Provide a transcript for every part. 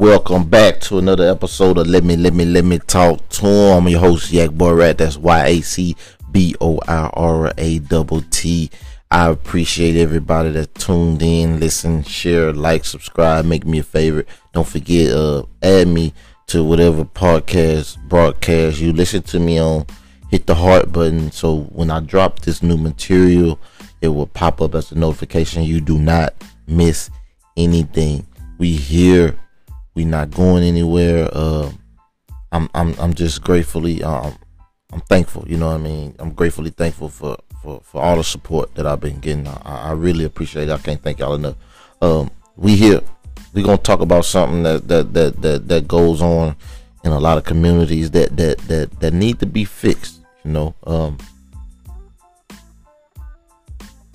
Welcome back to another episode of Let Me Talk To Him. I'm your host, Yak Boy Rat. That's YACBOIRRAT. I appreciate everybody that tuned in, listen, share, like, subscribe, make me a favorite. Don't forget, add me to whatever podcast broadcast you listen to me on. Hit the heart button so when I drop this new material, it will pop up as a notification. You do not miss anything. We here. We not going anywhere. I'm just gratefully I'm thankful, you know what I mean? I'm gratefully thankful for all the support that I've been getting. I really appreciate it. I can't thank y'all enough. We here. We're gonna talk about something that goes on in a lot of communities that need to be fixed, you know.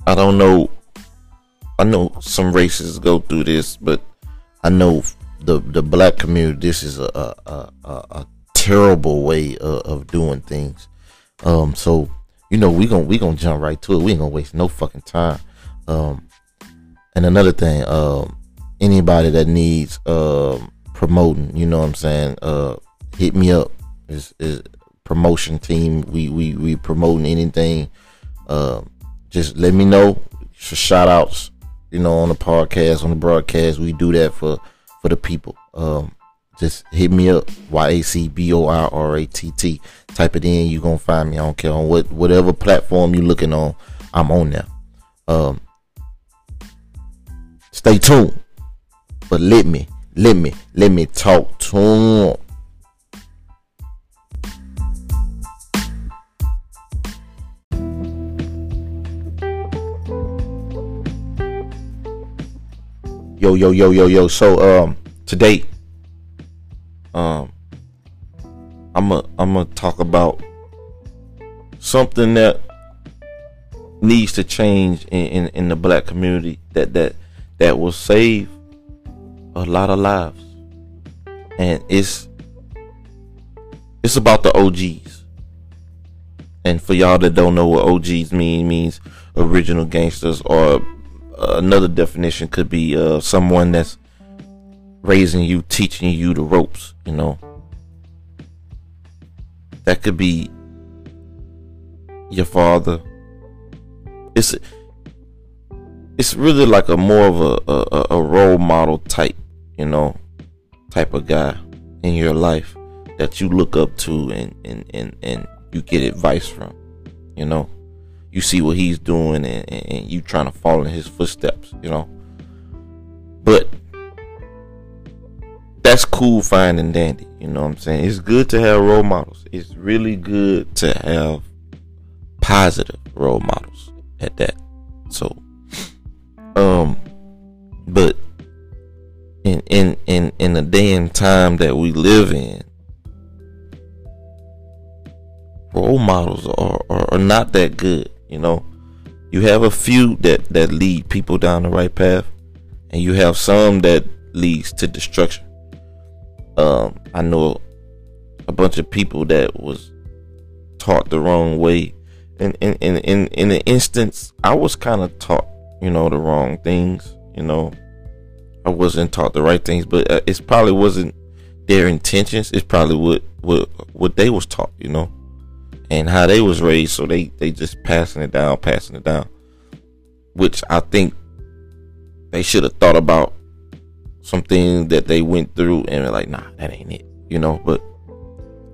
I don't know. I know some races go through this, but I know the black community, this is a terrible way of doing things. So you know, we gonna jump right to it. We ain't gonna waste no fucking time. And another thing, anybody that needs promoting, you know what I'm saying, hit me up. Is promotion team. We promoting anything. Just let me know for shout outs, you know, on the podcast, on the broadcast. We do that for the people. Just hit me up, YACBOIRATT. Type it in, you gonna find me. I don't care on whatever platform you looking on, I'm on there. Stay tuned, but let me talk to 'em. Yo. So today, I'm gonna talk about something that needs to change in the black community that will save a lot of lives, and it's about the OGs. And for y'all that don't know what OGs means, original gangsters, or another definition could be someone that's raising you, teaching you the ropes, you know. That could be your father. It's really like a more of a role model type, you know, type of guy in your life that you look up to and you get advice from, you know. You see what he's doing and you trying to follow in his footsteps, you know. But that's cool, fine and dandy, you know what I'm saying? It's good to have role models. It's really good to have positive role models at that. So but in the day and time that we live in, role models are not that good. You know, you have a few that lead people down the right path, and you have some that leads to destruction. I know a bunch of people that was taught the wrong way, and in the instance, I was kind of taught, you know, the wrong things. You know, I wasn't taught the right things, but it probably wasn't their intentions. It's probably what they was taught, you know, and how they was raised, so they just passing it down, which I think they should have thought about something that they went through and were like, nah, that ain't it, you know. But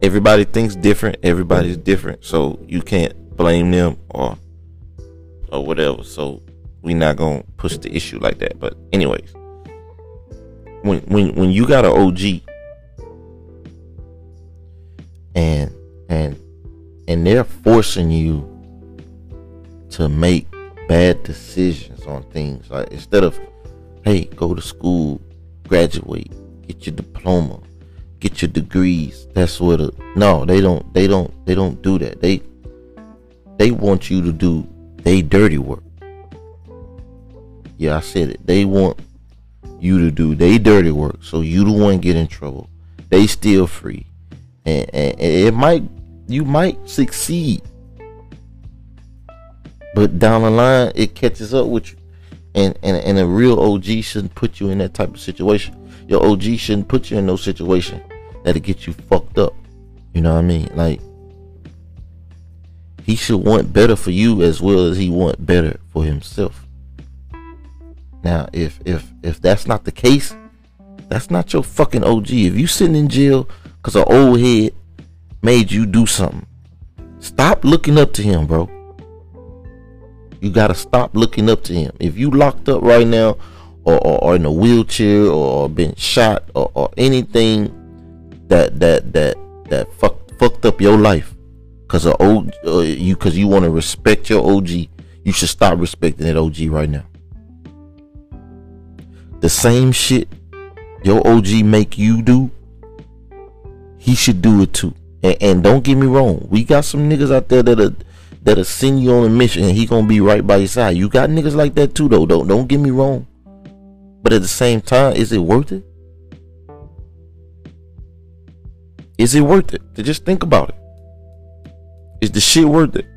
everybody thinks different, everybody's different, so you can't blame them or whatever. So we not gonna push the issue like that. But anyways, when you got an OG and they're forcing you to make bad decisions on things, like instead of, hey, go to school, graduate, get your diploma, get your degrees, that's what it. No, they don't do that. They want you to do they dirty work. Yeah, I said it. They want you to do they dirty work, so you the one get in trouble. They still free, and it might. You might succeed, but down the line it catches up with you, and a real OG shouldn't put you in that type of situation. Your OG shouldn't put you in no situation that'll get you fucked up. You know what I mean? Like, he should want better for you as well as he want better for himself. Now, if that's not the case, that's not your fucking OG. If you sitting in jail because an old head made you do something, stop looking up to him, bro. You gotta stop looking up to him. If you locked up right now, or in a wheelchair, or been shot, or anything that fucked up your life, cause you want to respect your OG, you should stop respecting that OG right now. The same shit your OG make you do, he should do it too. And don't get me wrong, we got some niggas out there that'll send you on a mission, and he gonna be right by your side. You got niggas like that too, though. Don't get me wrong. But at the same time, is it worth it? Is it worth it? To just think about it. Is the shit worth it?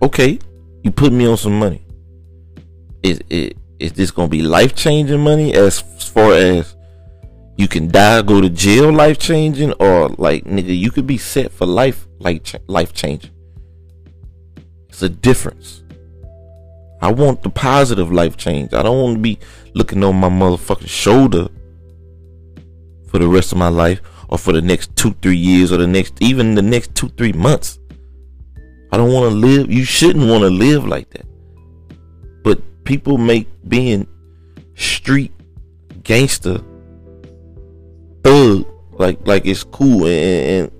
Okay, you put me on some money. Is this gonna be life-changing money, as far as you can die, go to jail, life-changing? Or like, nigga, you could be set for life, life-changing. It's a difference. I want the positive life change. I don't want to be looking on my motherfucking shoulder for the rest of my life, or for the next 2-3 years, or the next 2-3 months. I don't want to live. You shouldn't want to live like that. But people make being street gangster thug like it's cool, and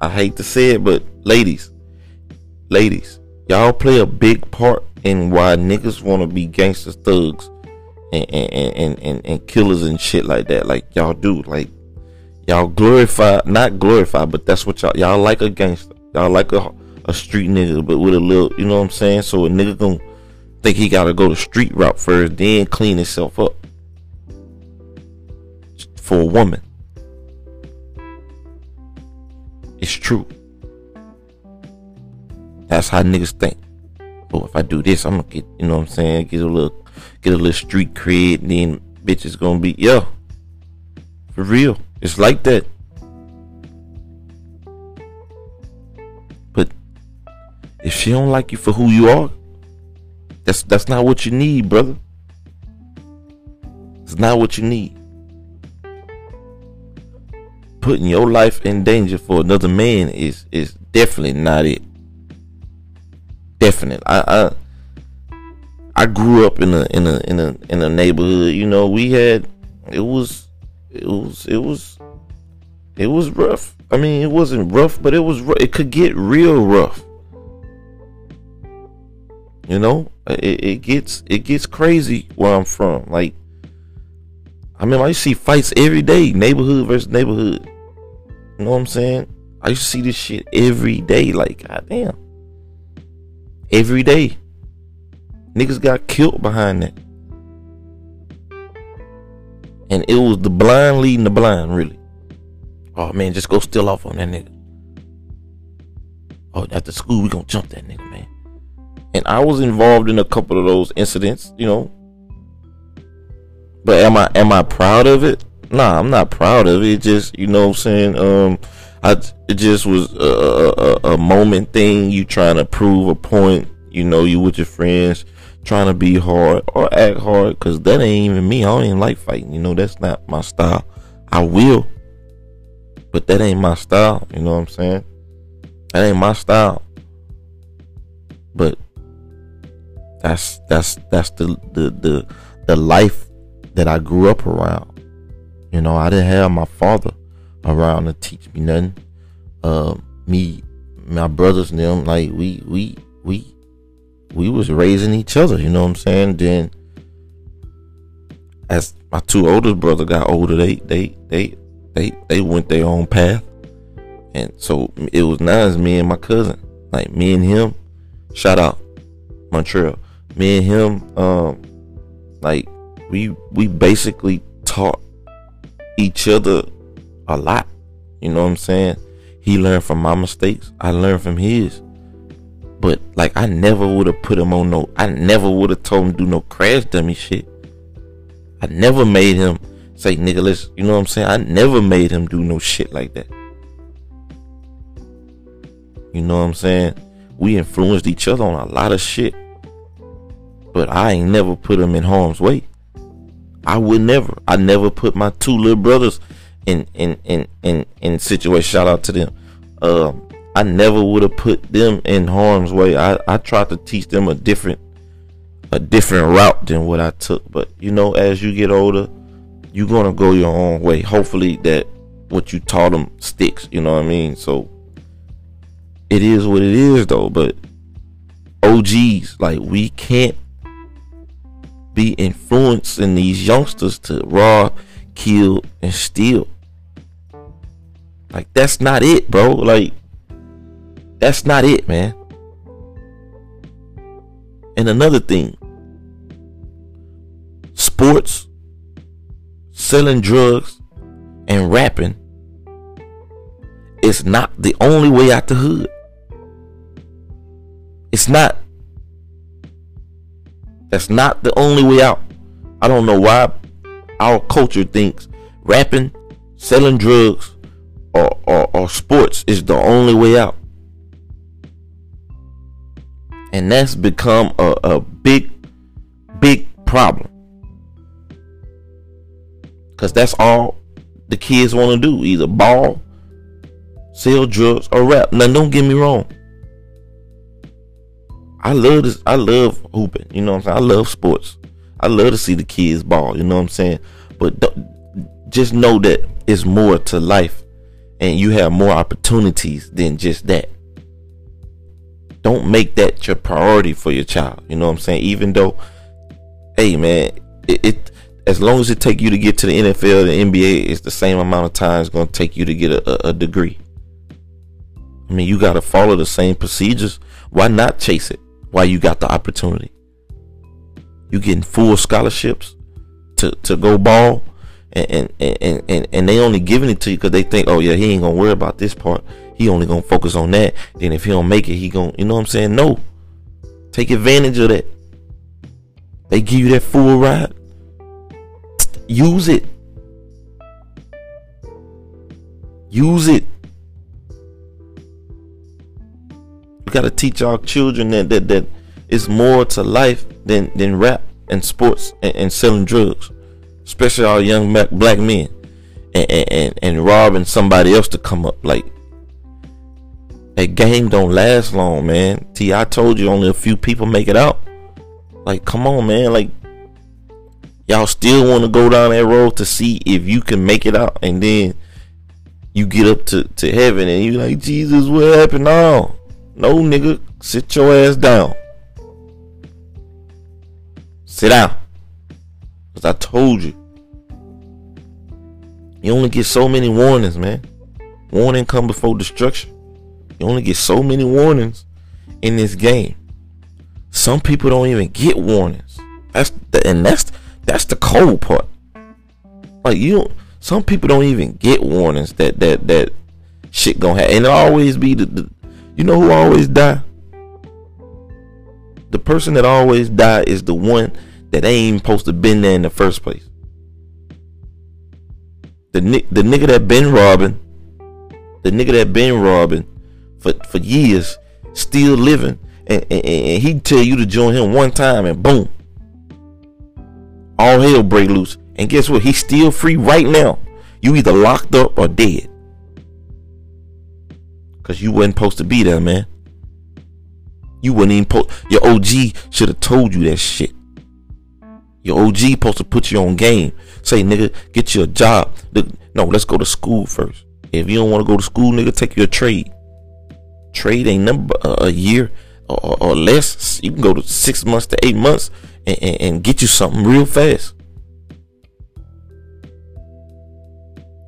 I hate to say it, but ladies, y'all play a big part in why niggas want to be gangster thugs and killers and shit like that. Like, y'all do. Like, y'all but that's what y'all like, a gangster. Y'all like a street nigga, but with a little, you know what I'm saying? So a nigga gonna think he gotta go the street route first, then clean himself up for a woman. It's true. That's how niggas think. Oh, if I do this, I'm gonna get, you know what I'm saying, get a little street cred, and then bitches gonna be, yo, for real. It's like that. But if she don't like you for who you are, that's not what you need, brother. It's not what you need. Putting your life in danger for another man is definitely not it. Definitely. I grew up in a neighborhood. You know, we had it was rough. I mean, it wasn't rough, but it could get real rough. You know, it gets crazy where I'm from. Like, I mean, I used to see fights every day, neighborhood versus neighborhood. You know what I'm saying? I used to see this shit every day. Like, goddamn. Every day niggas got killed behind that, and it was the blind leading the blind, really. Oh man, just go steal off on that nigga. Oh, after school we gonna jump that nigga, man. And I was involved in a couple of those incidents, you know. But am I proud of it? Nah, I'm not proud of it. It just, you know what I'm saying, it just was a moment thing. You trying to prove a point, you know, you with your friends, trying to be hard or act hard, because that ain't even me. I don't even like fighting, you know, that's not my style. I will, but that ain't my style, you know what I'm saying? That ain't my style. But that's the life that I grew up around. You know, I didn't have my father around to teach me nothing. My brothers and them, like, we was raising each other, you know what I'm saying? Then as my two oldest brother got older, they went their own path, and so it was nice. Me and my cousin, like, me and him, shout out Montreal, me and him, like, we basically taught each other a lot, you know what I'm saying? He learned from my mistakes, I learned from his. But like, I never would have told him to do no crash dummy shit. I never made him say, nigga, let's, you know what I'm saying? I never made him do no shit like that. You know what I'm saying? We influenced each other on a lot of shit. But I ain't never put him in harm's way. I would never. I never put my two little brothers in situations. Shout out to them. I never would have put them in harm's way. I tried to teach them a different route than what I took. But you know, as you get older, you're gonna go your own way. Hopefully that what you taught them sticks. You know what I mean? So it is what it is, though. But OGs, like, we can't be influencing these youngsters to rob, kill, and steal. Like, that's not it, bro. Like, that's not it, man. And another thing, sports, selling drugs, and rapping is not the only way out the hood. It's not. That's not the only way out. I don't know why our culture thinks rapping, selling drugs, or sports is the only way out. And that's become a big problem. Because that's all the kids want to do. Either ball, sell drugs, or rap. Now, don't get me wrong. I love this. I love hooping. You know what I'm saying? I love sports. I love to see the kids ball. You know what I'm saying? But just know that it's more to life, and you have more opportunities than just that. Don't make that your priority for your child. You know what I'm saying? Even though, hey man, it as long as it take you to get to the NFL, the NBA, it's the same amount of time it's gonna take you to get a degree. I mean, you gotta follow the same procedures. Why not chase it? Why you got the opportunity? You getting full scholarships to go ball, and they only giving it to you because they think, oh yeah, he ain't gonna worry about this part. He only gonna focus on that. Then if he don't make it, he gonna, you know what I'm saying? No, take advantage of that. They give you that full ride. Use it. Use it. We gotta teach our children that it's more to life than rap and sports and selling drugs, especially our young black men, and robbing somebody else to come up. Like, that game don't last long, man. I told you only a few people make it out. Like, come on, man. Like, y'all still want to go down that road to see if you can make it out, and then you get up to heaven and you like, Jesus, what happened now? No, nigga, sit your ass down. Sit down. Because I told you. You only get so many warnings, man. Warning come before destruction. You only get so many warnings in this game. Some people don't even get warnings. That's the cold part. Like, some people don't even get warnings that shit gonna happen. And it always be the you know who always die? The person that always die is the one that ain't supposed to been there in the first place. The nigga that been robbing, for years, still living, and he tell you to join him one time, and boom, all hell break loose. And guess what? He's still free right now. You either locked up or dead. Cause you wasn't supposed to be there, man. You wasn't even your OG should have told you that shit. Your OG supposed to put you on game. Say, nigga, get you a job. No, let's go to school first. If you don't want to go to school, nigga, take your trade. Trade ain't nothing but a year or less. You can go to 6 months to 8 months and get you something real fast.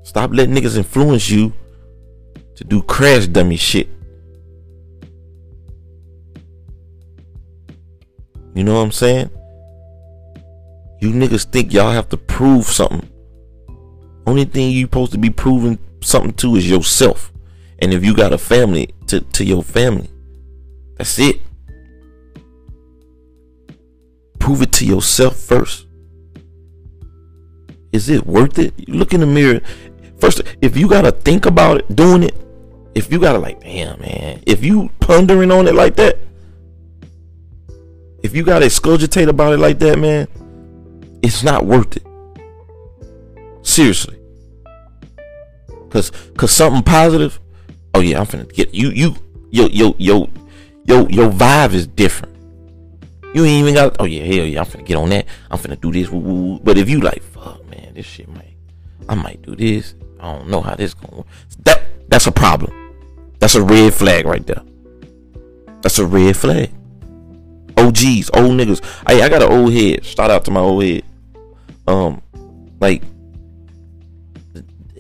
Stop letting niggas influence you to do crash dummy shit. You know what I'm saying? You niggas think y'all have to prove something. Only thing you supposed to be proving something to is yourself. And if you got a family, to your family. That's it. Prove it to yourself first. Is it worth it? You look in the mirror. First, if you got to think about it, doing it, if you got to like, damn, man, if you pondering on it like that, if you got to excogitate about it like that, man, it's not worth it. Seriously. Cause something positive. Oh yeah, I'm finna get you. Your vibe is different. You ain't even got. Oh yeah, hell yeah, I'm finna get on that. I'm finna do this. Woo, woo, woo. But if you like, fuck, man, this shit might. I might do this. I don't know how this gonna work. That's a problem. That's a red flag right there. That's a red flag. OGs, old niggas. I got an old head. Shout out to my old head. Like.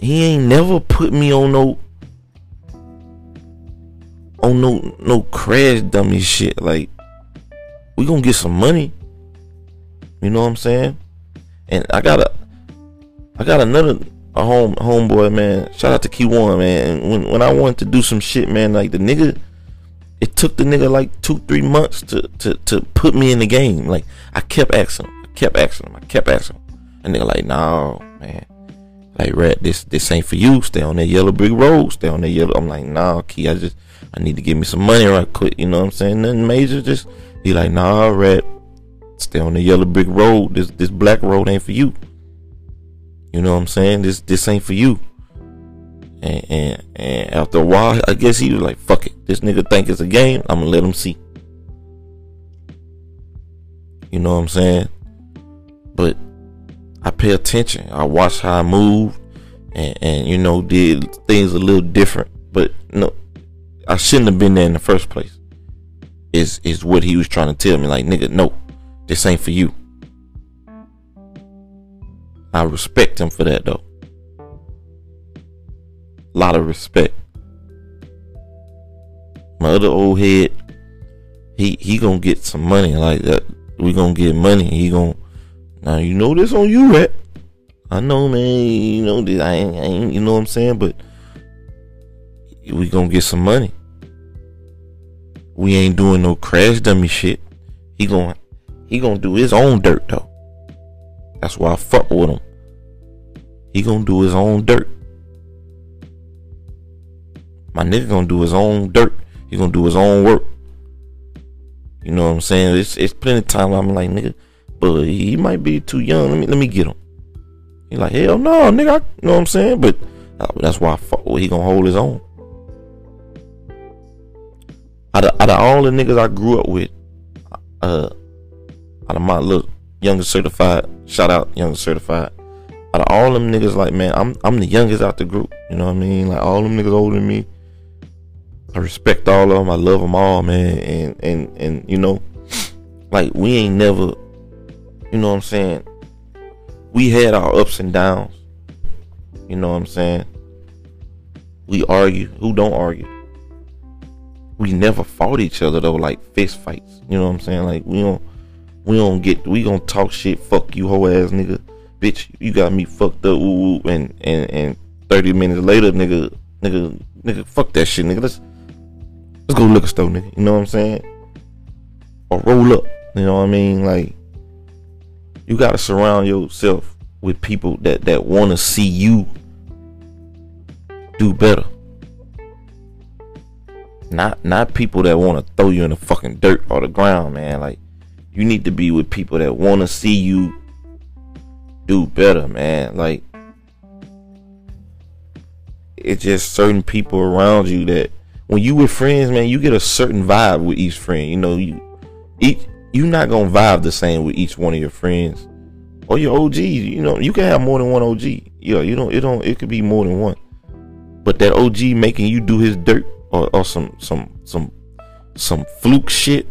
He ain't never put me on no crash dummy shit. Like, we gonna get some money. You know what I'm saying? And I got another homeboy, man. Shout out to K1, man. And when I wanted to do some shit, man, like the nigga, it took the nigga like 2-3 months to put me in the game. Like I kept asking him. And they're like, nah, man. Like, Rat, this ain't for you. Stay on that yellow brick road. Stay on that yellow. I'm like, nah, Key, I need to give me some money right quick. You know what I'm saying? Nothing major. Just be like, nah, Rat, stay on the yellow brick road. This black road ain't for you. You know what I'm saying? This ain't for you. And after a while, I guess he was like, fuck it. This nigga think it's a game. I'm gonna let him see. You know what I'm saying? But I pay attention. I watch how I move, and you know, did things a little different. But no, I shouldn't have been there in the first place. Is what he was trying to tell me. Like, nigga, no, this ain't for you. I respect him for that though. A lot of respect. My other old head, he gonna get some money. Like that, we gonna get money. He gonna. Now, you know this on you, Rat. I know, man. You know this. I ain't. You know what I'm saying? But we gonna get some money. We ain't doing no crash dummy shit. He gonna do his own dirt though. That's why I fuck with him. He gonna do his own dirt. My nigga gonna do his own dirt. He gonna do his own work. You know what I'm saying? It's plenty of time. I'm like, nigga, but he might be too young. Let me get him. He like, hell no, nigga. You know what I'm saying? But that's why I fuck with. He gonna hold his own. Out of all the niggas I grew up with, out of my little youngest certified, shout out youngest certified. Out of all them niggas, like, man, I'm the youngest out the group. You know what I mean? Like, all them niggas older than me. I respect all of them. I love them all, man. And you know, like, we ain't never. You know what I'm saying? We had our ups and downs. You know what I'm saying? We argue. Who don't argue? We never fought each other though, like fist fights. You know what I'm saying? Like, we gonna talk shit. Fuck you, whole ass nigga. Bitch, you got me fucked up. Ooh, and 30 minutes later, nigga, fuck that shit, nigga. Let's go to liquor store, nigga. You know what I'm saying? Or roll up. You know what I mean? Like, you gotta surround yourself with people that wanna see you do better. Not people that wanna throw you in the fucking dirt or the ground, man. Like, you need to be with people that wanna see you do better, man. Like, it's just certain people around you that when you with friends, man, you get a certain vibe with each friend. You know, you're not gonna vibe the same with each one of your friends or your OGs. You know, you can have more than one OG. Yeah, it could be more than one. But that OG making you do his dirt or some fluke shit,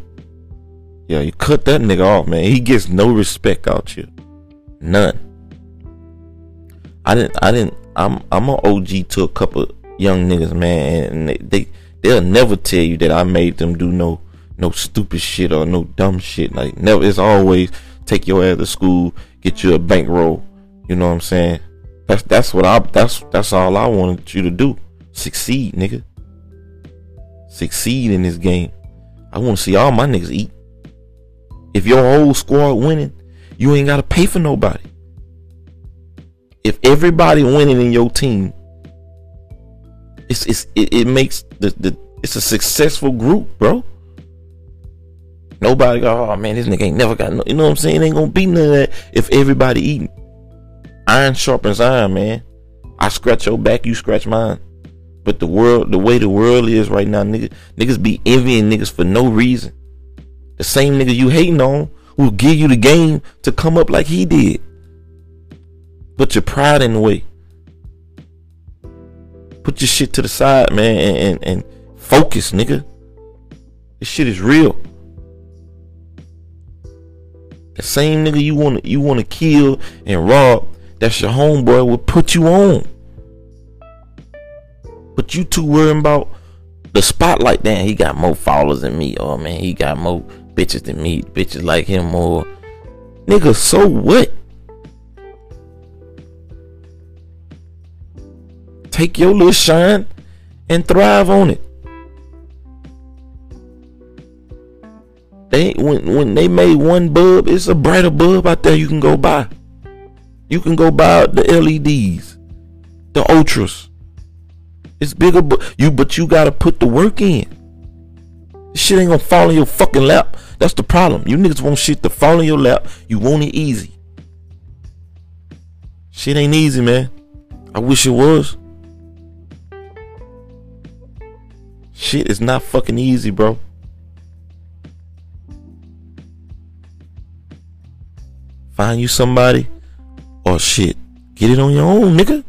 yeah, you cut that nigga off, man. He gets no respect out you, none. I didn't. I'm an OG to a couple young niggas, man, and they'll never tell you that I made them do no stupid shit or no dumb shit. Like, never. It's always take your ass to school, get you a bankroll. You know what I'm saying? That's all I wanted you to do. Succeed, nigga. Succeed in this game. I want to see all my niggas eat. If your whole squad winning, you ain't gotta pay for nobody. if everybody winning in your team, it makes it's a successful group, bro. Nobody go, oh man, this nigga ain't never got no, you know what I'm saying? It ain't gonna be none of that if everybody eating. Iron sharpens iron, man. I scratch your back, you scratch mine. But the way the world is right now, niggas be envying niggas for no reason. The same nigga you hating on will give you the game to come up like he did. Put your pride in the way. Put your shit to the side, man, and focus, nigga. This shit is real. The same nigga you wanna kill and rob, that's your homeboy, will put you on. But you too worrying about the spotlight. Damn, he got more followers than me. Oh man, he got more bitches than me. Bitches like him more. Nigga, so what? Take your little shine and thrive on it. They when they made one bulb, it's a brighter bulb out there you can go buy. You can go buy the LEDs, the ultras. It's bigger, but you gotta put the work in. This shit ain't gonna fall in your fucking lap. That's the problem. You niggas want shit to fall in your lap. You want it easy. Shit ain't easy, man. I wish it was. Shit is not fucking easy, bro. Find you somebody, or shit, get it on your own, nigga.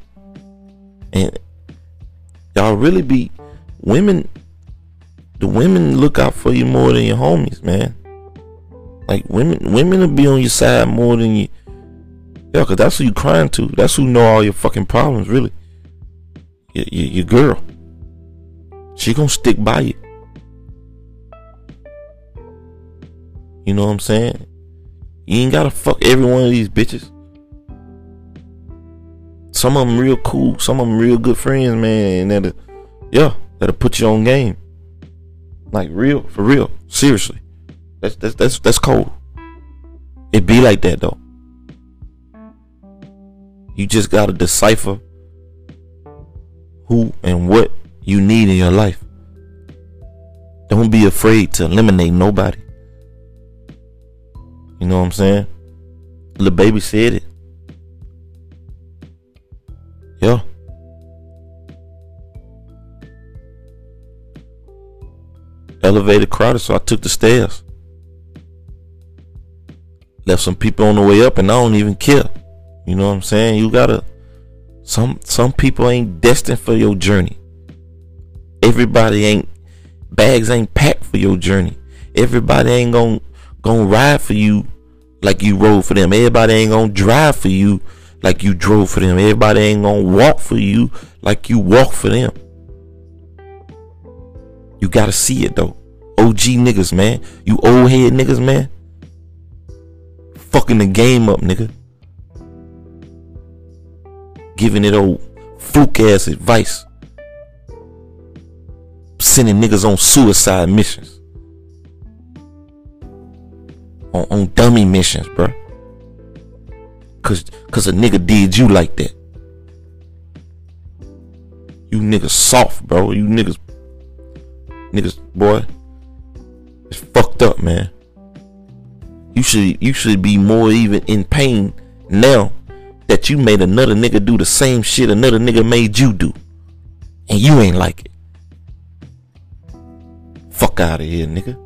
And y'all really be women. The women look out for you more than your homies, man. Like women will be on your side more than you. Yeah, cause that's who you crying to. That's who know all your fucking problems, really. Your girl. She gonna stick by you. You know what I'm saying? You ain't gotta fuck every one of these bitches. Some of them real cool, some of them real good friends, man. And that'll put you on game. Like real, for real, seriously. That's cold. It be like that though. You just gotta decipher who and what you need in your life. Don't be afraid to eliminate nobody. You know what I'm saying? Lil Baby said it. Yeah. Elevator crowded, so I took the stairs. Left some people on the way up, and I don't even care. You know what I'm saying? You gotta. Some people ain't destined for your journey. Everybody ain't. Bags ain't packed for your journey. Everybody ain't gonna ride for you like you rode for them. Everybody ain't gonna drive for you like you drove for them. Everybody ain't gonna walk for you like you walk for them. You gotta see it though. OG niggas, man. You old head niggas, man. Fucking the game up, nigga. Giving it old fluke ass advice. Sending niggas on suicide missions. On dummy missions, bro. Cause a nigga did you like that. You niggas soft, bro. You niggas, boy. It's fucked up, man. You should be more even in pain now that you made another nigga do the same shit another nigga made you do, and you ain't like it. Fuck out of here, nigga.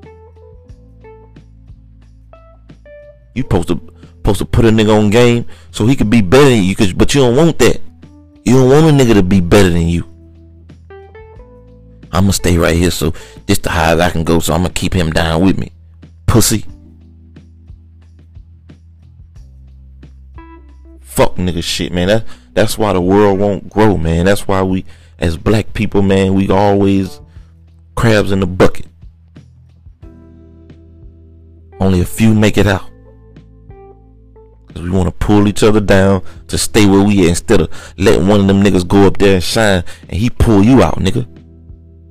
You supposed to put a nigga on game so he could be better than you, but you don't want that. You don't want a nigga to be better than you. I'ma stay right here, so this the highest I can go, so I'ma keep him down with me. Pussy. Fuck nigga shit, man. That's why the world won't grow, man. That's why we, as black people, man, we always crabs in the bucket. Only a few make it out. Cause we want to pull each other down to stay where we at, instead of letting one of them niggas go up there and shine and he pull you out, nigga.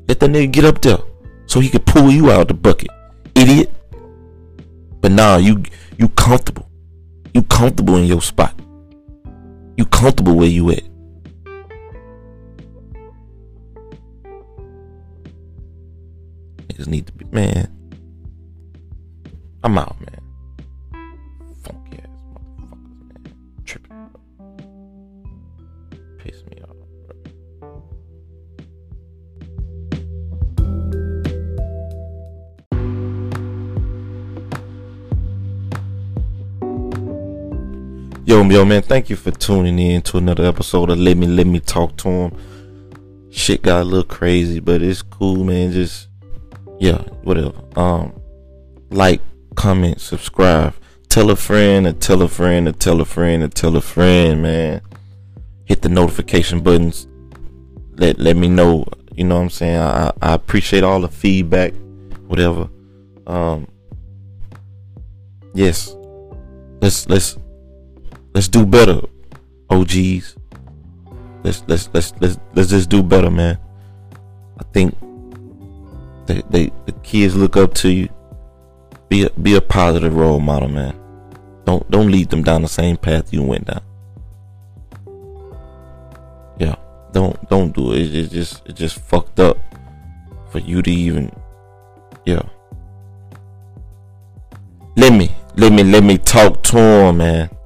Let that nigga get up there so he can pull you out of the bucket, idiot. But nah, you comfortable in your spot. You comfortable where you at. Niggas need to be, man. I'm out, man. Funky ass motherfuckers, man. Tripping, bro. Piss me off, bro. Yo, man. Thank you for tuning in to another episode of Let Me Talk to Him. Shit got a little crazy, but it's cool, man. Just, yeah, whatever. Like, comment, subscribe, tell a friend, man. Hit the notification buttons. Let me know, you know what I'm saying? I appreciate all the feedback, whatever. Yes, let's do better, OGs. Let's just do better, man. I think the kids look up to you. Be a positive role model, man. Don't lead them down the same path you went down. Yeah, don't do it. It's just fucked up for you to even. Yeah. Let me talk to him, man.